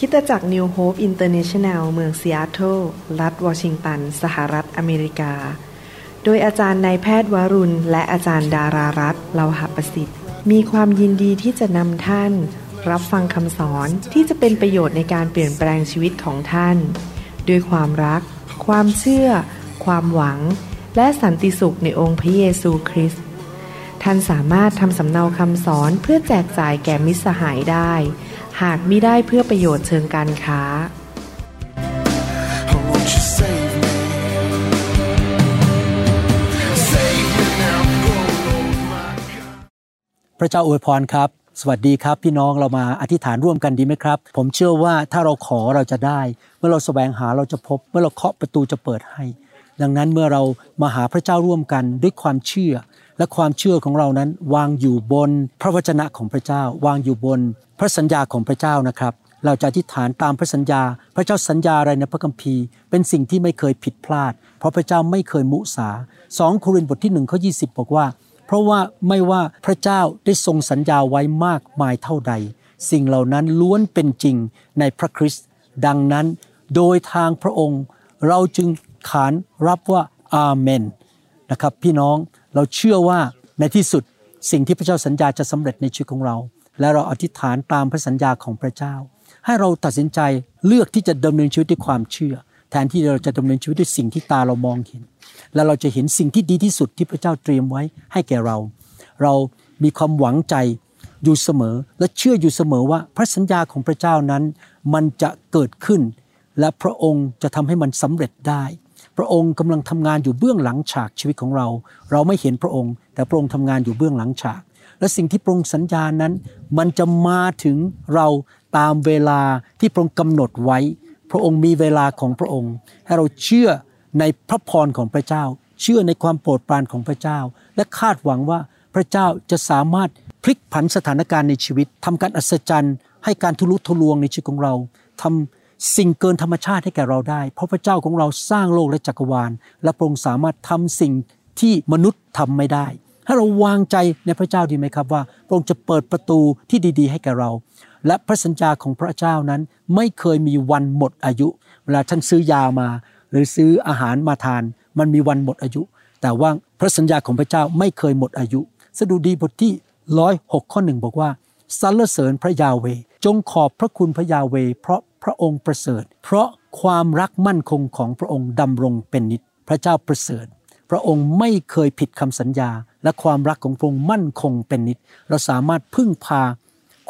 คริสตจักร New Hope International เมืองซีแอตเทิลรัฐวอชิงตันสหรัฐอเมริกาโดยอาจารย์นายแพทย์วรุณและอาจารย์ดารารัตน์เลาหประสิทธิ์มีความยินดีที่จะนำท่านรับฟังคำสอนที่จะเป็นประโยชน์ในการเปลี่ยนแปลงชีวิตของท่านด้วยความรักความเชื่อความหวังและสันติสุขในองค์พระเยซูคริสต์ท่านสามารถทำสำเนาคำสอนเพื่อแจกจ่ายแก่มิตรสหายได้หากมิได้เพื่อประโยชน์เชิงการค้าพระเจ้าอวยพรครับสวัสดีครับพี่น้องเรามาอธิษฐานร่วมกันดีไหมครับผมเชื่อว่าถ้าเราขอเราจะได้เมื่อเราแสวงหาเราจะพบเมื่อเราเคาะประตูจะเปิดให้ดังนั้นเมื่อเรามาหาพระเจ้าร่วมกันด้วยความเชื่อและความเชื่อของเรานั้นวางอยู่บนพระวจนะของพระเจ้าวางอยู่บนพระสัญญาของพระเจ้านะครับเราจะอธิษฐานตามพระสัญญาพระเจ้าสัญญาอะไรในพระคัมภีร์เป็นสิ่งที่ไม่เคยผิดพลาดเพราะพระเจ้าไม่เคยมุสา2โครินธ์บทที่1ข้อ20บอกว่าเพราะว่าไม่ว่าพระเจ้าได้ทรงสัญญาไว้มากมายเท่าใดสิ่งเหล่านั้นล้วนเป็นจริงในพระคริสต์ดังนั้นโดยทางพระองค์เราจึงขานรับว่าอาเมนนะครับพี่น้องเราเชื่อว่าในที่สุดสิ่งที่พระเจ้าสัญญาจะสำเร็จในชีวิตของเราและเราอธิษฐานตามพระสัญญาของพระเจ้าให้เราตัดสินใจเลือกที่จะดำเนินชีวิตด้วยความเชื่อแทนที่เราจะดำเนินชีวิตด้วยสิ่งที่ตาเรามองเห็นและเราจะเห็นสิ่งที่ดีที่สุดที่พระเจ้าเตรียมไว้ให้แก่เราเรามีความหวังใจอยู่เสมอและเชื่ออยู่เสมอว่าพระสัญญาของพระเจ้านั้นมันจะเกิดขึ้นและพระองค์จะทำให้มันสำเร็จได้พระองค์กำลังทำงานอยู่เบื้องหลังฉากชีวิตของเราเราไม่เห็นพระองค์แต่พระองค์ทำงานอยู่เบื้องหลังฉากและสิ่งที่พระองค์สัญญานั้นมันจะมาถึงเราตามเวลาที่พระองค์กำหนดไว้พระองค์มีเวลาของพระองค์ให้เราเชื่อในพระพรของพระเจ้าเชื่อในความโปรดปรานของพระเจ้าและคาดหวังว่าพระเจ้าจะสามารถพลิกผันสถานการณ์ในชีวิตทำการอัศจรรย์ให้การทะลุทะลวงในชีวิตของเราทำสิ่งเกินธรรมชาติให้แก่เราได้เพราะพระเจ้าของเราสร้างโลกและจักรวาลและพระองค์สามารถทำสิ่งที่มนุษย์ทำไม่ได้ให้เราวางใจในพระเจ้าดีไหมครับว่าพระองค์จะเปิดประตูที่ดีๆให้แก่เราและพระสัญญาของพระเจ้านั้นไม่เคยมีวันหมดอายุเวลาท่านซื้อยามาหรือซื้ออาหารมาทานมันมีวันหมดอายุแต่ว่าพระสัญญาของพระเจ้าไม่เคยหมดอายุสดุดีบทที่106ข้อ1บอกว่าสรรเสริญพระยาเวห์จงขอบพระคุณพระยาเวห์เพราะพระองค์ประเสริฐเพราะความรักมั่นคงของพระองค์ดำรงเป็นนิจพระเจ้าประเสริฐพระองค์ไม่เคยผิดคำสัญญาและความรักของพระองค์มั่นคงเป็นนิจเราสามารถพึ่งพา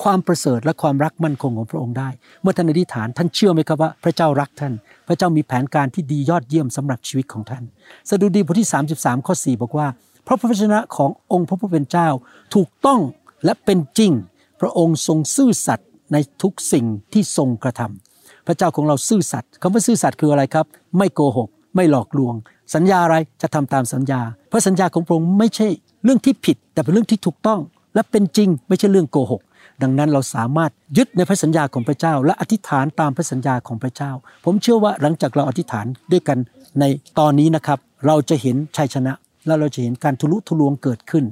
ความประเสริฐและความรักมั่นคงของพระองค์ได้เมื่อท่านอธิษฐานท่านเชื่อไหมครับว่าพระเจ้ารักท่านพระเจ้ามีแผนการที่ดียอดเยี่ยมสำหรับชีวิตของท่านสดุดีบทที่33ข้อ4บอกว่าเพราะพระวจนะขององค์พระผู้เป็นเจ้าถูกต้องและเป็นจริงพระองค์ทรงซื่อสัตย์ในทุกสิ่งที่ทรงกระทำพระเจ้าของเราซื่อสัตย์คำว่าซื่อสัตย์คืออะไรครับไม่โกหกไม่หลอกลวงสัญญาอะไรจะทำตามสัญญาเพราะสัญญาของพระองค์ไม่ใช่เรื่องที่ผิดแต่เป็นเรื่องที่ถูกต้องและเป็นจริงไม่ใช่เรื่องโกหกดังนั้นเราสามารถยึดในพระสัญญาของพระเจ้าและอธิษฐานตามพระสัญญาของพระเจ้าผมเชื่อว่าหลังจากเราอธิษฐานด้วยกันในตอนนี้นะครับเราจะเห็นชัยชนะและเราจะเห็นการทะลุทะลวงเกิดขึ้น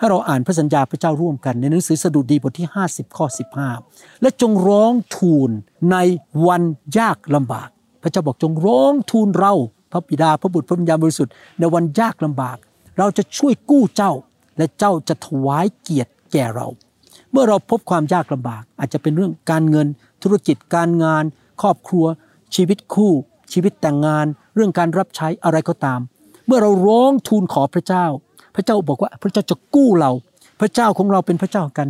ถ้าเราอ่านพระสัญญาพระเจ้าร่วมกันในหนังสือสดุดีบทที่50ข้อ15และจงร้องทูลในวันยากลำบากพระเจ้าบอกจงร้องทูลเราพระบิดาพระบุตรพระวิญญาณบริสุทธิ์ในวันยากลำบากเราจะช่วยกู้เจ้าและเจ้าจะถวายเกียรติแก่เราเมื่อเราพบความยากลำบากอาจจะเป็นเรื่องการเงินธุรกิจการงานครอบครัวชีวิตคู่ชีวิตแต่งงานเรื่องการรับใช้อะไรก็ตามเมื่อเราร้องทูลขอพระเจ้าพระเจ้าบอกว่าพระเจ้าจะกู้เราพระเจ้าของเราเป็นพระเจ้ากัน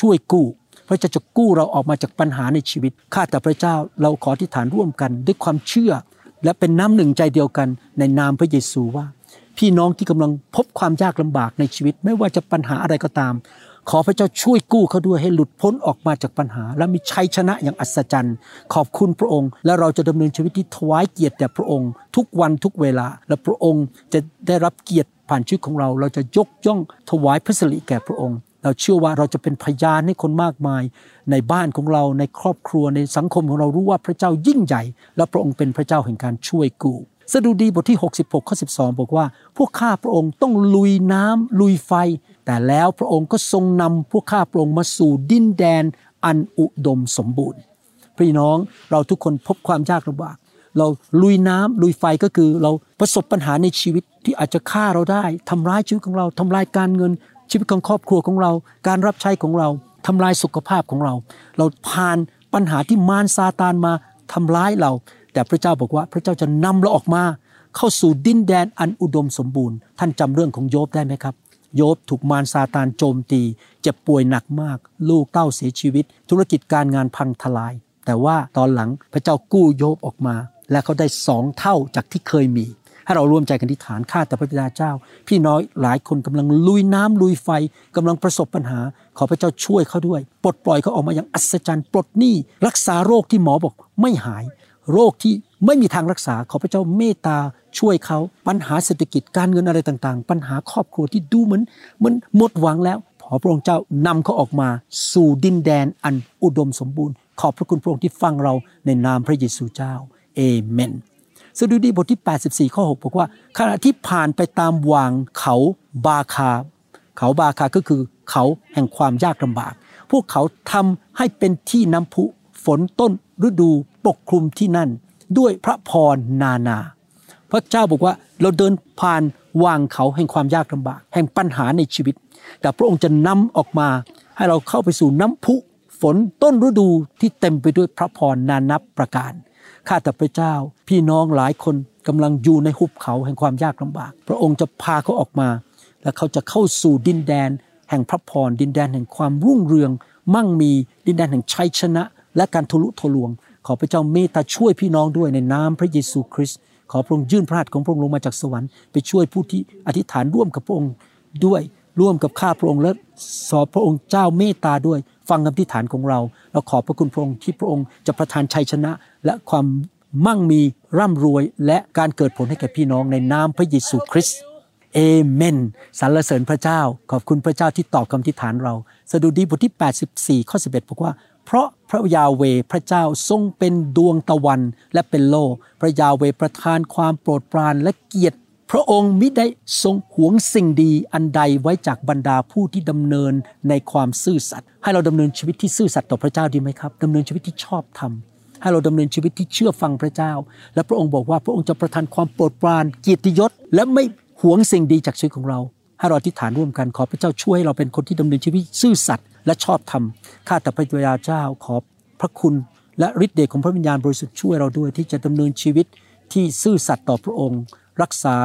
ช่วยกู้พระเจ้าจะกู้เราออกมาจากปัญหาในชีวิตข้าแต่พระเจ้าเราขออธิษฐานร่วมกันด้วยความเชื่อและเป็นน้ำหนึ่งใจเดียวกันในนามพระเยซูว่าพี่น้องที่กำลังพบความยากลำบากในชีวิตไม่ว่าจะปัญหาอะไรก็ตามขอพระเจ้าช่วยกู้เขาด้วยให้หลุดพ้นออกมาจากปัญหาและมีชัยชนะอย่างอัศจรรย์ขอบคุณพระองค์และเราจะดำเนินชีวิตที่ถวายเกียรติแด่พระองค์ทุกวันทุกเวลาและพระองค์จะได้รับเกียรติผ่านชีวิตของเราเราจะยกย่องถวายพระสิริแก่พระองค์เราเชื่อว่าเราจะเป็นพยานให้คนมากมายในบ้านของเราในครอบครัวในสังคมของเรารู้ว่าพระเจ้ายิ่งใหญ่และพระองค์เป็นพระเจ้าแห่งการช่วยกู้สดุดีบทที่66ข้อ12บอกว่าพวกข้าพระองค์ต้องลุยน้ำลุยไฟแต่แล้วพระองค์ก็ทรงนำพวกข้าพระองค์มาสู่ดินแดนอันอุดมสมบูรณ์ พี่น้องเราทุกคนพบความยากลำบากเราลุยน้ำลุยไฟก็คือเราประสบปัญหาในชีวิตที่อาจจะฆ่าเราได้ทำร้ายชีวิตของเราทำลายการเงินชีวิตของครอบครัวของเราการรับใช้ของเราทำลายสุขภาพของเราเราผ่านปัญหาที่มารซาตานมาทำร้ายเราแต่พระเจ้าบอกว่าพระเจ้าจะนำเราออกมาเข้าสู่ดินแดนอันอุดมสมบูรณ์ท่านจำเรื่องของโยบได้ไหมครับโยบถูกมารซาตานโจมตีเจ็บป่วยหนักมากลูกเต้าเสียชีวิตธุรกิจการงานพังทลายแต่ว่าตอนหลังพระเจ้ากู้โยบออกมาและเขาได้2เท่าจากที่เคยมีให้เราร่วมใจกันอธิษฐานข้าแต่พระบิดาเจ้าพี่น้อยหลายคนกำลังลุยน้ำลุยไฟกำลังประสบปัญหาขอพระเจ้าช่วยเขาด้วยปลดปล่อยเขาออกมาอย่างอัศจรรย์ปลดหนี้รักษาโรคที่หมอบอกไม่หายโรคที่ไม่มีทางรักษาขอพระเจ้าเมตตาช่วยเขาปัญหาเศรษฐกิจการเงินอะไรต่างๆปัญหาครอบครัวที่ดูเหมือนหมดหวังแล้วขอพระองค์เจ้านำเขาออกมาสู่ดินแดนอันอุดมสมบูรณ์ขอบพระคุณพระองค์ที่ฟังเราในนามพระเยซูเจ้าเอเมนสดุดีบทที่84ข้อ6บอกว่าขณะที่ผ่านไปตามวางเขาบาคาเขาบาคาก็คือเขาแห่งความยากลำบากพวกเขาทำให้เป็นที่น้ำพุฝนต้นฤดูปกคลุมที่นั่นด้วยพระพรนานาพระเจ้าบอกว่าเราเดินผ่านวางเขาแห่งความยากลำบากแห่งปัญหาในชีวิตแต่พระองค์จะนำออกมาให้เราเข้าไปสู่น้ำพุฝนต้นฤดูที่เต็มไปด้วยพระพรนานับประการข้าแต่พระเจ้าพี่น้องหลายคนกำลังอยู่ในหุบเขาแห่งความยากลำบากพระองค์จะพาเขาออกมาและเขาจะเข้าสู่ดินแดนแห่งพระพรดินแดนแห่งความรุ่งเรืองมั่งมีดินแดนแห่งชัยชนะและการทะลุทะลวงขอพระเจ้าเมตตาช่วยพี่น้องด้วยในนามพระเยซูคริสต์ขอพระองค์ยื่นพระหัตถ์ของพระองค์ลงมาจากสวรรค์ไปช่วยผู้ที่อธิษฐานร่วมกับพระองค์ด้วยร่วมกับข้าพระองค์และสอบพระองค์เจ้าเมตตาด้วยฟังคำอธิษฐานของเราเราขอบพระคุณพระองค์ที่พระองค์จะประทานชัยชนะและความมั่งมีร่ำรวยและการเกิดผลให้แก่พี่น้องในนามพระเยซูคริสต์เอเมนสรรเสริญพระเจ้าขอบคุณพระเจ้าที่ตอบคำอธิษฐานเราสดุดีบทที่84ข้อ11บอกว่าเพราะพระยาเวห์พระเจ้าทรงเป็นดวงตะวันและเป็นโล่พระยาเวห์ประทานความโปรดปรานและเกียรติพระองค์มิได้ทรงหวงสิ่งดีอันใดไว้จากบรรดาผู้ที่ดำเนินในความซื่อสัตย์ให้เราดำเนินชีวิตที่ซื่อสัตย์ต่อพระเจ้าดีไหมครับดำเนินชีวิตที่ชอบธรรมให้เราดำเนินชีวิตที่เชื่อฟังพระเจ้าและพระองค์บอกว่าพระองค์จะประทานความโปรดปรานเกียรติยศและไม่หวงสิ่งดีจากชีวิตของเราให้เราอธิษฐานร่วมกันขอพระเจ้าช่วยให้เราเป็นคนที่ดำเนินชีวิตซื่อสัตย์และชอบธรรมข้าแต่พระบิดาเจ้าขอพระคุณและฤทธิ์เดชของพระวิญญาณบริสุทธิ์ช่วยเราด้วยที่จะดำเนินชีวิตที่ซื่อสัตย์ต่อพระองค์รักษา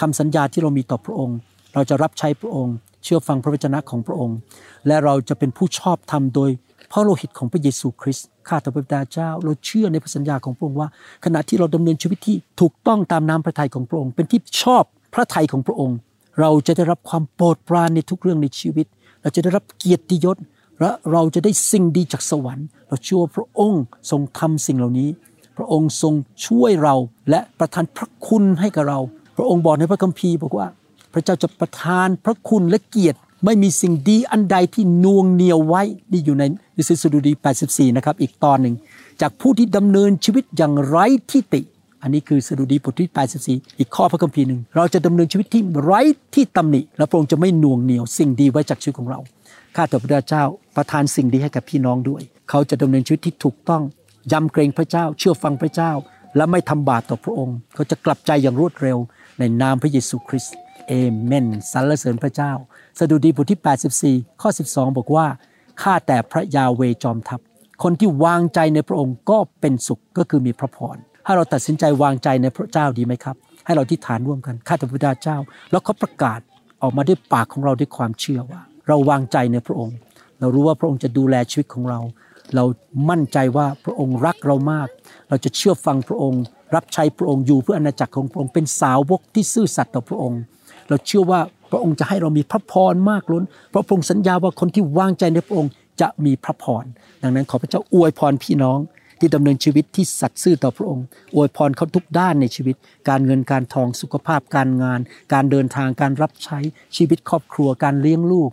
คำสัญญาที่เรามีต่อพระองค์เราจะรับใช้พระองค์เชื่อฟังพระวจนะของพระองค์และเราจะเป็นผู้ชอบธรรมโดยพระโลหิตของพระเยซูคริสต์ข้าแต่พระบิดาเจ้าเราเชื่อในพระสัญญาของพระองค์ว่าขณะที่เราดำเนินชีวิตที่ถูกต้องตามน้ำพระทัยของพระองค์เป็นที่ชอบพระทัยของพระองค์เราจะได้รับความโปรดปรานในทุกเรื่องในชีวิตเราจะได้รับเกียรติยศและเราจะได้สิ่งดีจากสวรรค์เราเชื่อว่าพระองค์ทรงทำสิ่งเหล่านี้พระองค์ทรงช่วยเราและประทานพระคุณให้กับเราพระองค์บอกในพระคัมภีร์บอกว่าพระเจ้าจะประทานพระคุณและเกียรติไม่มีสิ่งดีอันใดที่น่วงเหนียวไว้นี่อยู่ในสดุดี84นะครับอีกตอนหนึ่งจากผู้ที่ดำเนินชีวิตอย่างไร้ที่ติอันนี้คือสดุดีบทที่84อีกข้อพระคัมภีร์หนึ่งเราจะดำเนินชีวิตที่ไร้ที่ตำหนิและพระองค์จะไม่น่วงเหนียวสิ่งดีไว้จากชีวิตของเราข้าแต่พระเจ้าประทานสิ่งดีให้กับพี่น้องด้วยเขาจะดำเนินชีวิตที่ถูกต้องยำเกรงพระเจ้าเชื่อฟังพระเจ้าและไม่ทำบาปต่อพระองค์เขาจะกลับใจอย่างรวดเร็วในนามพระเยซูคริสต์เอเมนสรรเสริญพระเจ้าสดุดีบทที่84ข้อ12บอกว่าข้าแต่พระยาเวห์จอมทัพคนที่วางใจในพระองค์ก็เป็นสุขก็คือมีพระพรให้เราตัดสินใจวางใจในพระเจ้าดีไหมครับให้เราอธิษฐานร่วมกันข้าแต่พระเจ้าแล้วก็ประกาศออกมาด้วยปากของเราด้วยความเชื่อว่าเราวางใจในพระองค์เรารู้ว่าพระองค์จะดูแลชีวิตของเราเรามั่นใจว่าพระองค์รักเรามากเราจะเชื่อฟังพระองค์รับใช้พระองค์อยู่เพื่ออาณาจักรของพระองค์เป็นสาวกที่ซื่อสัตย์ต่อพระองค์เราเชื่อว่าพระองค์จะให้เรามีพระพรมากล้นเพราะพระองค์สัญญาว่าคนที่วางใจในพระองค์จะมีพระพรดังนั้นขอพระเจ้าอวยพรพี่น้องที่ดำเนินชีวิตที่สัตย์ซื่อต่อพระองค์อวยพรเขาทุกด้านในชีวิตการเงินการทองสุขภาพการงานการเดินทางการรับใช้ชีวิตครอบครัวการเลี้ยงลูก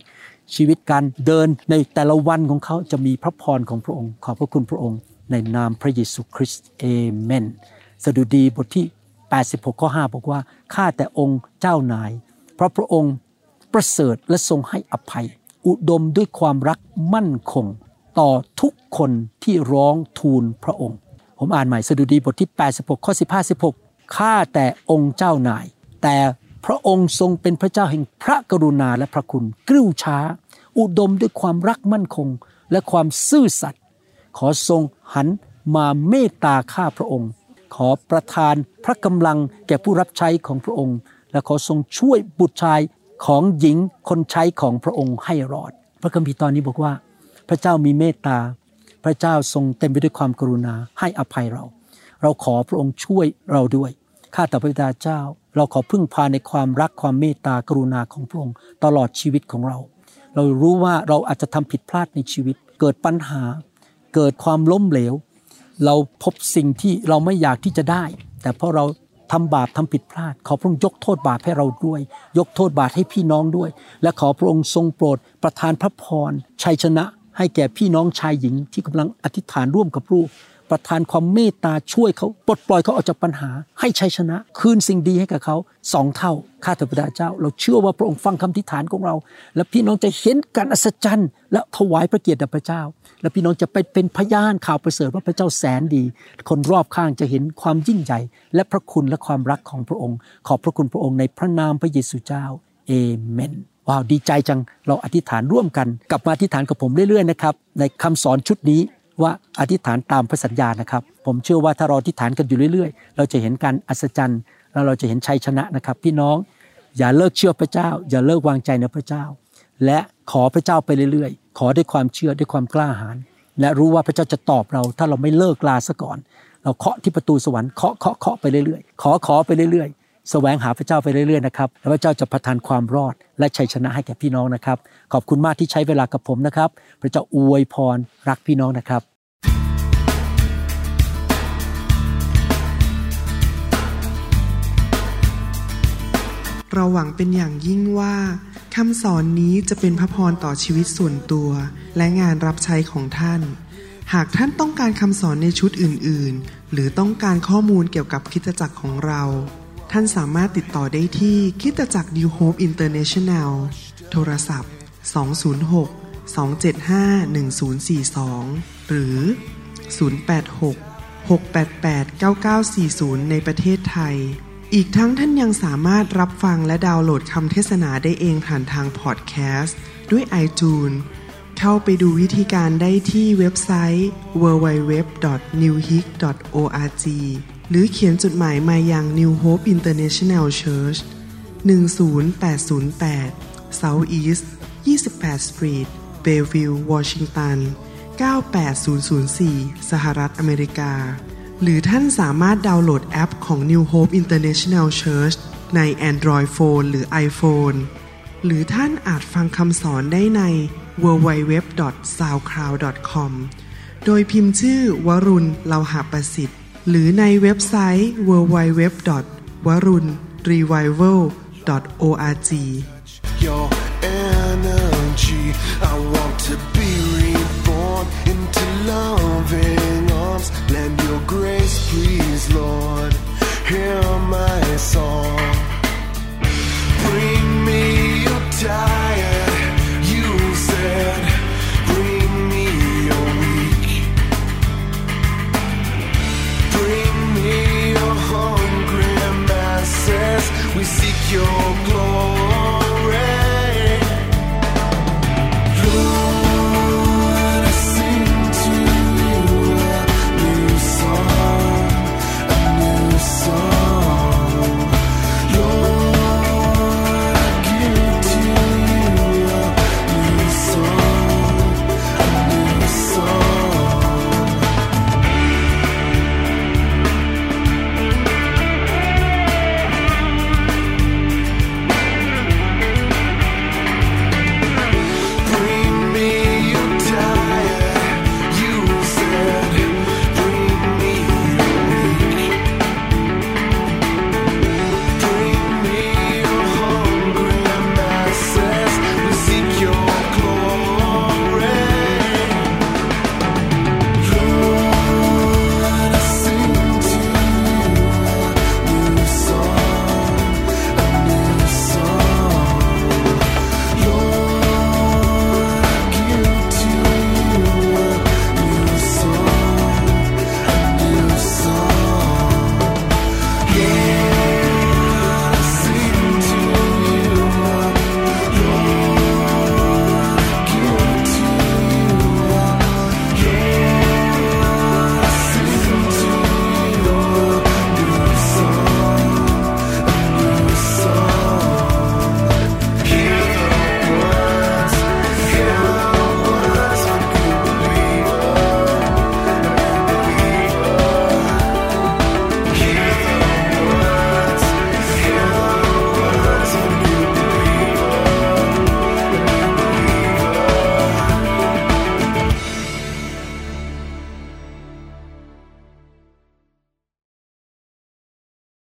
ชีวิตการเดินในแต่ละวันของเขาจะมีพระพรของพระองค์ขอบพระคุณพระองค์ในนามพระเยซูคริสต์เอเมนสดุดีบทที่86ข้อ5บอกว่าข้าแต่องค์เจ้านายเพราะพระองค์ประเสริฐและทรงให้อภัยอุดมด้วยความรักมั่นคงต่อทุก คนที่ร้องทูลพระองค์ผมอ่านใหม่สดุดีบทที่86ข้อ15 16ข้าแต่องค์เจ้านายแต่พระองค์ทรงเป็นพระเจ้าแห่งพระกรุณาและพระคุณกริ้วช้าอุดมด้วยความรักมั่นคงและความซื่อสัตย์ขอทรงหันมาเมตตาข้าพระองค์ขอประทานพระกำลังแก่ผู้รับใช้ของพระองค์และขอทรงช่วยบุตรชายของหญิงคนใช้ของพระองค์ให้รอดพระคัมภีร์ตอนนี้บอกว่าพระเจ้ามีเมตตาพระเจ้าทรงเต็มไปด้วยความกรุณาให้อภัยเราขอพระองค์ช่วยเราด้วยข้าแต่พระบิดาเจ้าเราขอพึ่งพาในความรักความเมตตากรุณาของพระองค์ตลอดชีวิตของเรารู้ว่าเราอาจจะทำผิดพลาดในชีวิตเกิดปัญหาเกิดความล้มเหลวเราพบสิ่งที่เราไม่อยากที่จะได้แต่เพราะเราทำบาปทำผิดพลาดขอพระองค์ยกโทษบาปให้เราด้วยยกโทษบาปให้พี่น้องด้วยและขอพระองค์ทรงโปรดประทานพระพรชัยชนะให้แก่พี่น้องชายหญิงที่กำลังอธิษฐานร่วมกับลูกประทานความเมตตาช่วยเขาปลดปล่อยเขาออกจากปัญหาให้ชัยชนะคืนสิ่งดีให้กับเขา2เท่าข้าแต่พระบิดาเจ้าเราเชื่อว่าพระองค์ฟังคำอธิษฐานของเราและพี่น้องจะเห็นการอัศจรรย์และถวายพระเกียรติแด่พระเจ้าและพี่น้องจะไปเป็นพยานข่าวประเสริฐว่าพระเจ้าแสนดีคนรอบข้างจะเห็นความยิ่งใหญ่และพระคุณและความรักของพระองค์ขอบพระคุณพระองค์ในพระนามพระเยซูเจ้าเอเมนว้าวดีใจจังเราอธิษฐานร่วมกันกลับมาอธิษฐานกับผมเรื่อยๆนะครับในคำสอนชุดนี้ว่าอธิษฐานตามพระสัญญานะครับผมเชื่อว่าถ้าเราอธิษฐานกันอยู่เรื่อยๆเราจะเห็นการอัศจรรย์แล้วเราจะเห็นชัยชนะนะครับพี่น้องอย่าเลิกเชื่อพระเจ้าอย่าเลิกวางใจในพระเจ้าและขอพระเจ้าไปเรื่อยๆขอด้วยความเชื่อด้วยความกล้าหาญและรู้ว่าพระเจ้าจะตอบเราถ้าเราไม่เลิกลาซะก่อนเราเคาะที่ประตูสวรรค์เคาะไปเรื่อยๆขอไปเรื่อยๆแสวงหาพระเจ้าไปเรื่อยๆนะครับแล้วพระเจ้าจะประทานความรอดและชัยชนะให้แก่พี่น้องนะครับขอบคุณมากที่ใช้เวลากับผมนะครับพระเจ้าอวยพรรักพี่น้องนะครับเราหวังเป็นอย่างยิ่งว่าคำสอนนี้จะเป็นพระพรต่อชีวิตส่วนตัวและงานรับใช้ของท่านหากท่านต้องการคำสอนในชุดอื่นๆหรือต้องการข้อมูลเกี่ยวกับคริสตจักรของเราท่านสามารถติดต่อได้ที่คริสตจักร New Hope International โทรศัพท์206-275-1042หรือ086-688-9940ในประเทศไทยอีกทั้งท่านยังสามารถรับฟังและดาวน์โหลดคำเทศนาได้เองผ่านทางพอดแคสต์ด้วย iTunes เข้าไปดูวิธีการได้ที่เว็บไซต์ www.newhope.org หรือเขียนจดหมายมายัง New Hope International Church 10808 South East 28 Street Bellevue Washington 98004 สหรัฐอเมริกาหรือท่านสามารถดาวน์โหลดแอปของ New Hope International Church ใน Android Phone หรือ iPhone หรือท่านอาจฟังคำสอนได้ใน www.soundcloud.com โดยพิมพ์ชื่อวรุณเลาหะประสิทธิ์หรือในเว็บไซต์ www.warunrevival.org